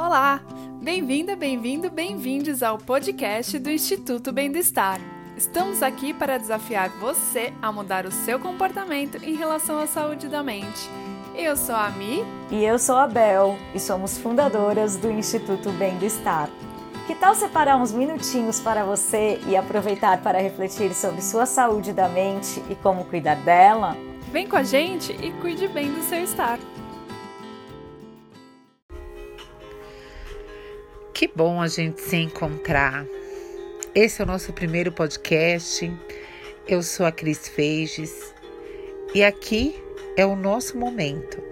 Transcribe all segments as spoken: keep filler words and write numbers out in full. Olá! Bem-vinda, bem-vindo, bem-vindos ao podcast do Instituto Bem do Estar. Estamos aqui para desafiar você a mudar o seu comportamento em relação à saúde da mente. Eu sou a Ami. E eu sou a Bel. E somos fundadoras do Instituto Bem do Estar. Que tal separar uns minutinhos para você e aproveitar para refletir sobre sua saúde da mente e como cuidar dela? Vem com a gente e cuide bem do seu estar. Que bom a gente se encontrar. Esse é o nosso primeiro podcast. Eu sou a Cris Feijes e aqui é o nosso momento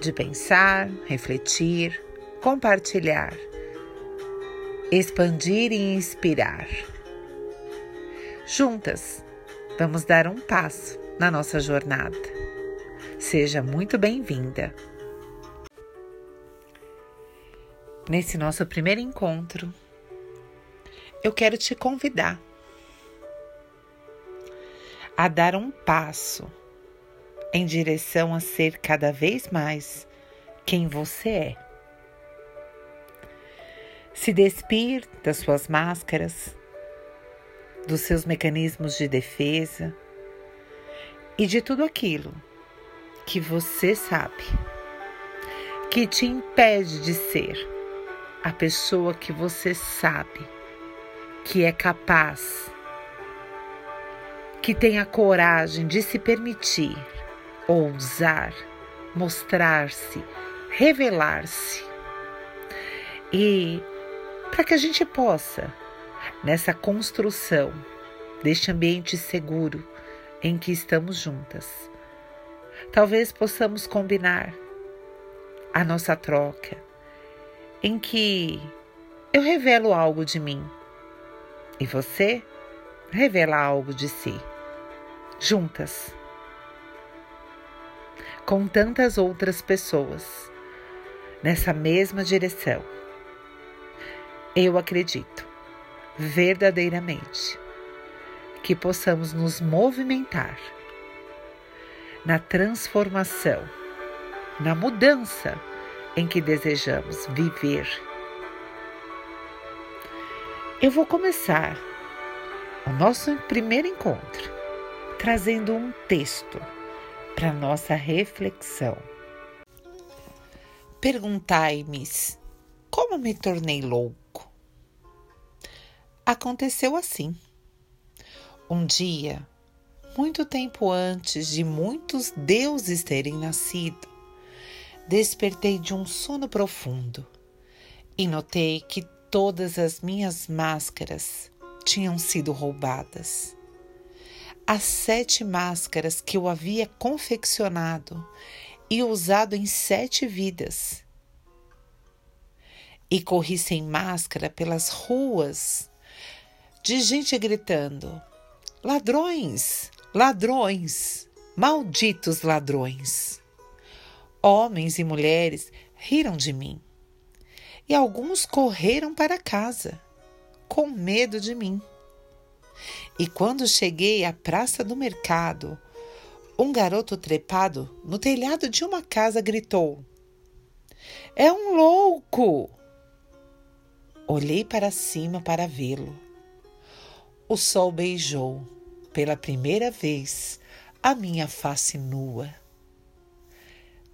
de pensar, refletir, compartilhar, expandir e inspirar. Juntas, vamos dar um passo na nossa jornada. Seja muito bem-vinda. Nesse nosso primeiro encontro, eu quero te convidar a dar um passo em direção a ser cada vez mais quem você é. Se despir das suas máscaras, dos seus mecanismos de defesa, e de tudo aquilo que você sabe, que te impede de ser a pessoa que você sabe, que é capaz, que tem a coragem de se permitir, ousar, mostrar-se, revelar-se. E para que a gente possa, nessa construção deste ambiente seguro, em que estamos juntas. Talvez possamos combinar a nossa troca, em que eu revelo algo de mim e você revela algo de si, juntas, com tantas outras pessoas, nessa mesma direção. Eu acredito, verdadeiramente, que possamos nos movimentar na transformação, na mudança em que desejamos viver. Eu vou começar o nosso primeiro encontro trazendo um texto para nossa reflexão. Perguntai-me como me tornei louco. Aconteceu assim. Um dia, muito tempo antes de muitos deuses terem nascido, despertei de um sono profundo e notei que todas as minhas máscaras tinham sido roubadas. As sete máscaras que eu havia confeccionado e usado em sete vidas. E corri sem máscara pelas ruas, de gente gritando: ladrões, ladrões, malditos ladrões. Homens e mulheres riram de mim e alguns correram para casa com medo de mim. E quando cheguei à praça do mercado, um garoto trepado no telhado de uma casa gritou: é um louco! Olhei para cima para vê-lo. O sol beijou, pela primeira vez, a minha face nua.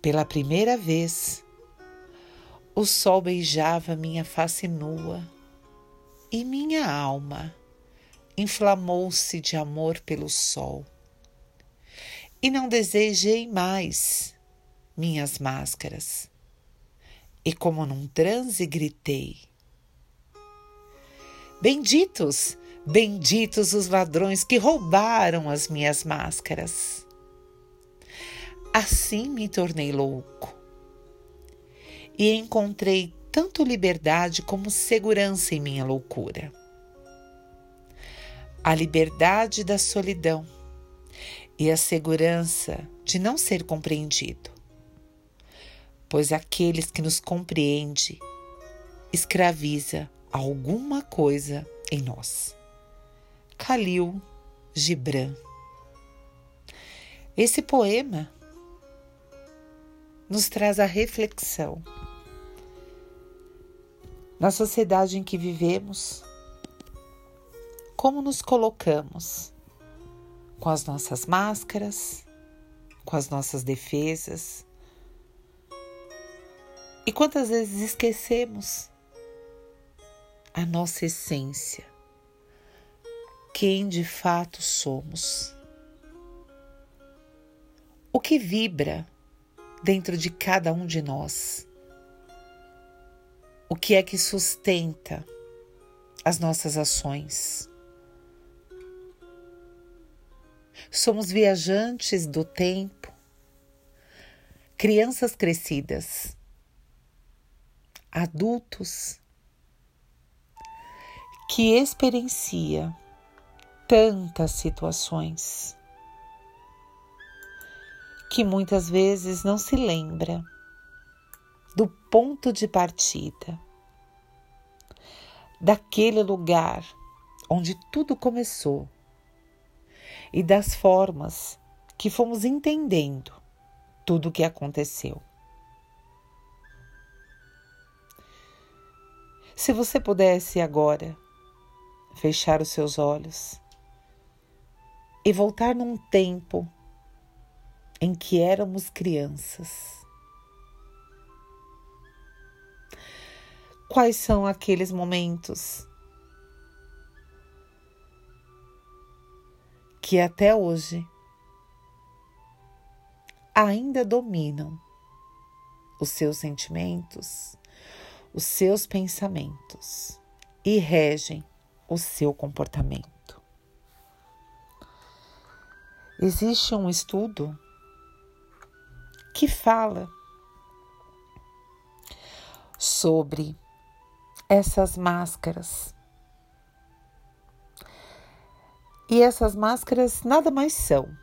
Pela primeira vez, o sol beijava minha face nua e minha alma inflamou-se de amor pelo sol. E não desejei mais minhas máscaras. E como num transe gritei: benditos! Benditos os ladrões que roubaram as minhas máscaras. Assim me tornei louco. E encontrei tanto liberdade como segurança em minha loucura. A liberdade da solidão e a segurança de não ser compreendido. Pois aqueles que nos compreende escraviza alguma coisa em nós. Khalil Gibran. Esse poema nos traz a reflexão na sociedade em que vivemos, como nos colocamos com as nossas máscaras, com as nossas defesas, e quantas vezes esquecemos a nossa essência, quem de fato somos, o que vibra dentro de cada um de nós, o que é que sustenta as nossas ações. Somos viajantes do tempo, crianças crescidas, adultos, que experiencia tantas situações que muitas vezes não se lembra do ponto de partida, daquele lugar onde tudo começou e das formas que fomos entendendo tudo o que aconteceu. Se você pudesse agora fechar os seus olhos e voltar num tempo em que éramos crianças, quais são aqueles momentos que até hoje ainda dominam os seus sentimentos, os seus pensamentos e regem o seu comportamento? Existe um estudo que fala sobre essas máscaras. E essas máscaras nada mais são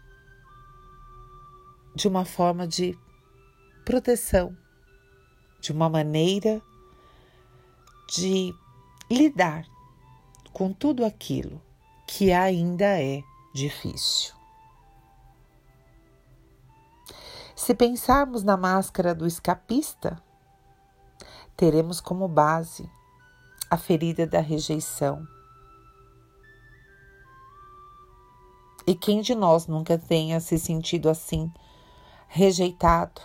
de uma forma de proteção, de uma maneira de lidar com tudo aquilo que ainda é difícil. Se pensarmos na máscara do escapista, teremos como base a ferida da rejeição. E quem de nós nunca tenha se sentido assim, rejeitado,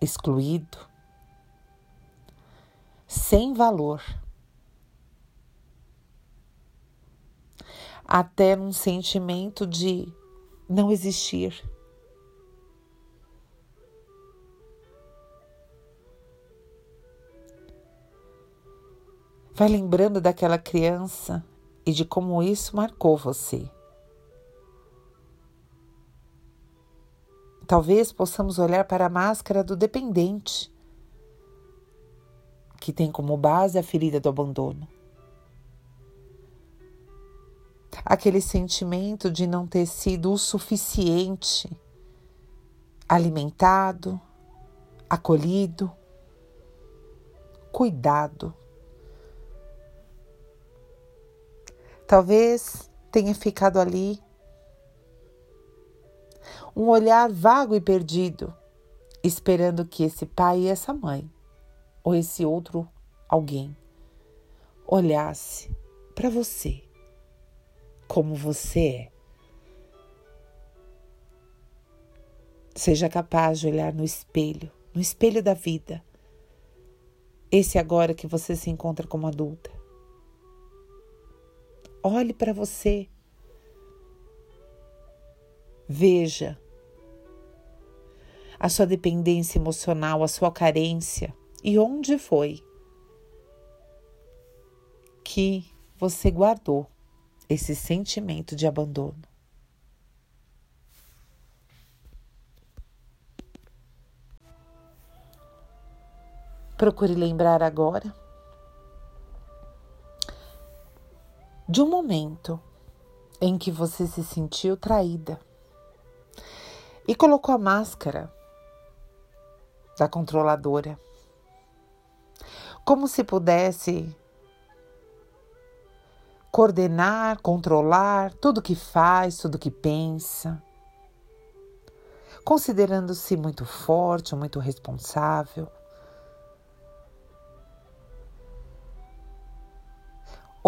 excluído, sem valor? Até num sentimento de não existir. Vai lembrando daquela criança e de como isso marcou você. Talvez possamos olhar para a máscara do dependente, que tem como base a ferida do abandono. Aquele sentimento de não ter sido o suficiente, alimentado, acolhido, cuidado. Talvez tenha ficado ali um olhar vago e perdido, esperando que esse pai e essa mãe, ou esse outro alguém, olhasse para você, como você é. Seja capaz de olhar no espelho, no espelho da vida, esse agora que você se encontra como adulta. Olhe para você, veja a sua dependência emocional, a sua carência e onde foi que você guardou esse sentimento de abandono. Procure lembrar agora de um momento em que você se sentiu traída e colocou a máscara da controladora, como se pudesse coordenar, controlar tudo que faz, tudo que pensa, considerando-se muito forte, muito responsável.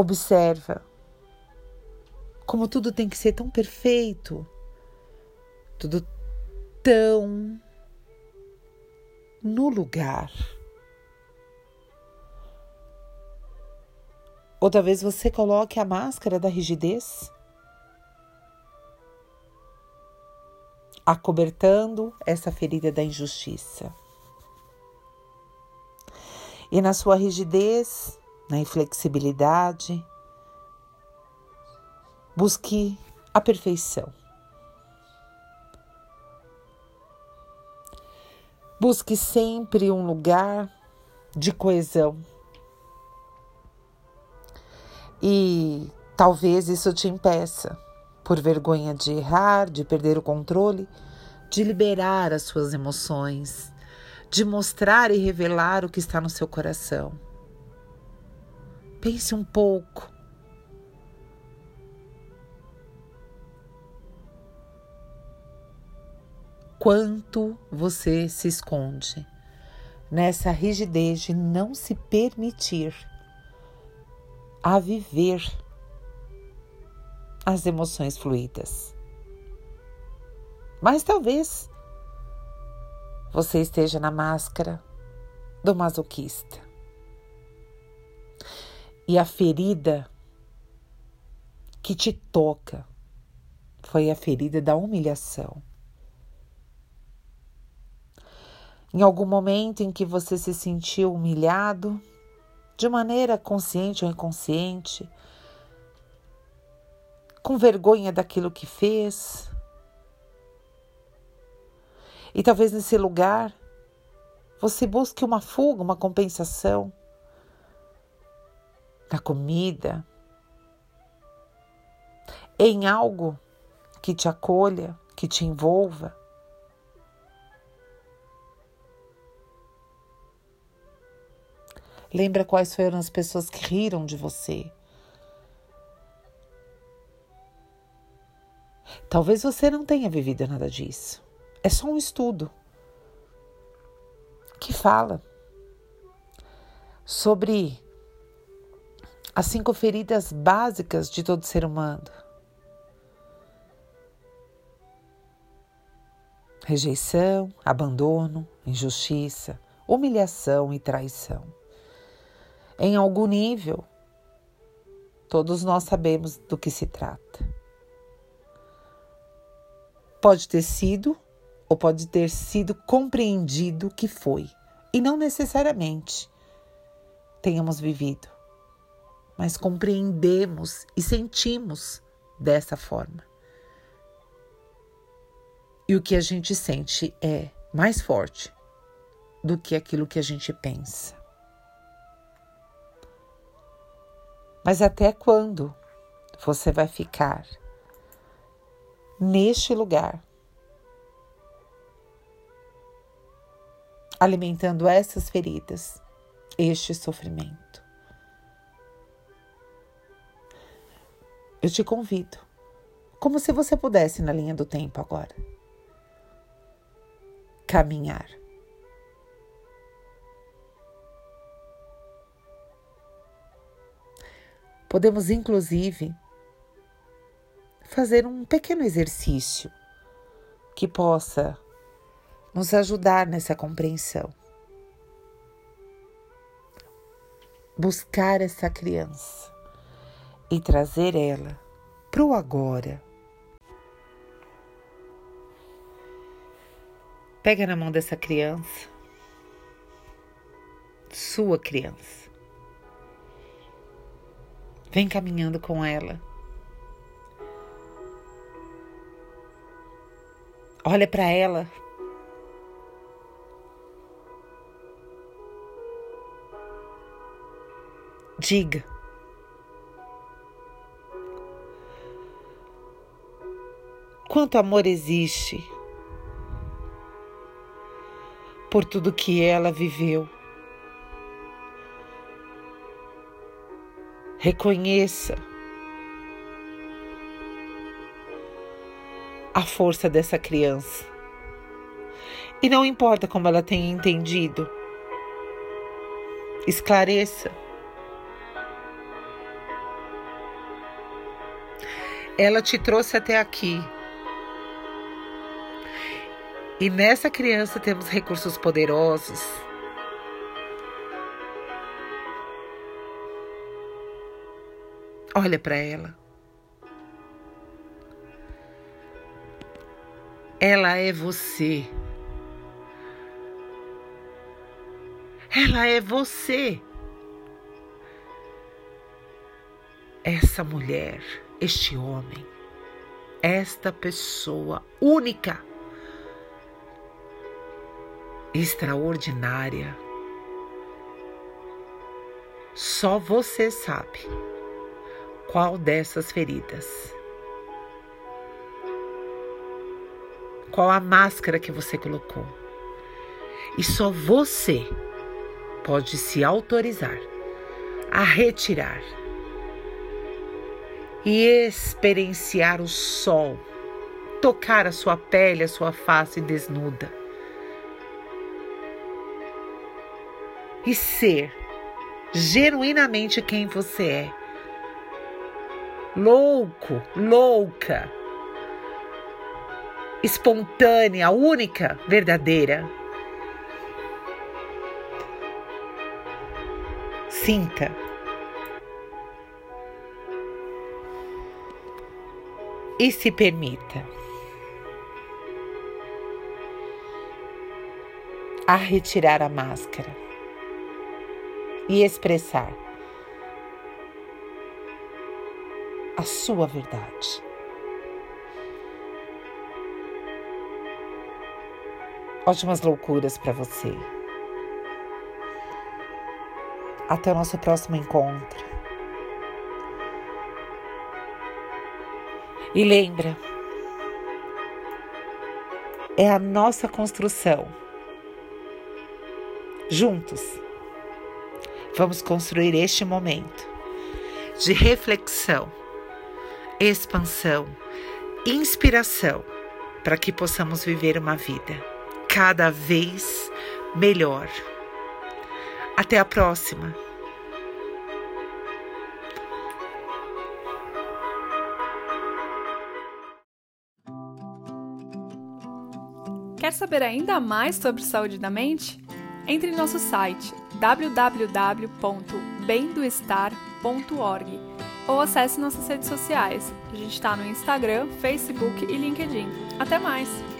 Observa como tudo tem que ser tão perfeito, tudo tão no lugar. Ou talvez você coloque a máscara da rigidez, acobertando essa ferida da injustiça. E na sua rigidez, na inflexibilidade, busque a perfeição. Busque sempre um lugar de coesão. E talvez isso te impeça, por vergonha de errar, de perder o controle, de liberar as suas emoções, de mostrar e revelar o que está no seu coração. Pense um pouco. Quanto você se esconde nessa rigidez de não se permitir a viver as emoções fluídas. Mas talvez você esteja na máscara do masoquista. E a ferida que te toca foi a ferida da humilhação. Em algum momento em que você se sentiu humilhado, de maneira consciente ou inconsciente, com vergonha daquilo que fez. E talvez nesse lugar você busque uma fuga, uma compensação na comida, em algo que te acolha, que te envolva. Lembra quais foram as pessoas que riram de você. Talvez você não tenha vivido nada disso. É só um estudo que fala sobre as cinco feridas básicas de todo ser humano. Rejeição, abandono, injustiça, humilhação e traição. Em algum nível, todos nós sabemos do que se trata. Pode ter sido ou pode ter sido compreendido que foi. E não necessariamente tenhamos vivido, mas compreendemos e sentimos dessa forma. E o que a gente sente é mais forte do que aquilo que a gente pensa. Mas até quando você vai ficar neste lugar, alimentando essas feridas, este sofrimento? Eu te convido, como se você pudesse, na linha do tempo agora, caminhar. Podemos, inclusive, fazer um pequeno exercício que possa nos ajudar nessa compreensão. Buscar essa criança e trazer ela para o agora. Pega na mão dessa criança, sua criança. Vem caminhando com ela. Olha para ela. Diga. Quanto amor existe por tudo que ela viveu. Reconheça a força dessa criança. E não importa como ela tenha entendido, esclareça ela te trouxe até aqui. E nessa criança temos recursos poderosos. Olha para ela. Ela é você. Ela é você. Essa mulher, este homem, esta pessoa única, extraordinária. Só você sabe qual dessas feridas, qual a máscara que você colocou. E só você pode se autorizar a retirar e experienciar o sol, tocar a sua pele, a sua face desnuda e ser genuinamente quem você é. Louco, louca, espontânea, única, verdadeira. Sinta. E se permita a retirar a máscara e expressar a sua verdade. Ótimas loucuras para você. Até o nosso próximo encontro. E lembra, é a nossa construção. Juntos, vamos construir este momento de reflexão, expansão, inspiração, para que possamos viver uma vida cada vez melhor. Até a próxima. Quer saber ainda mais sobre saúde da mente? Entre em nosso site w w w ponto bem do estar ponto org ou acesse nossas redes sociais. A gente está no Instagram, Facebook e LinkedIn. Até mais!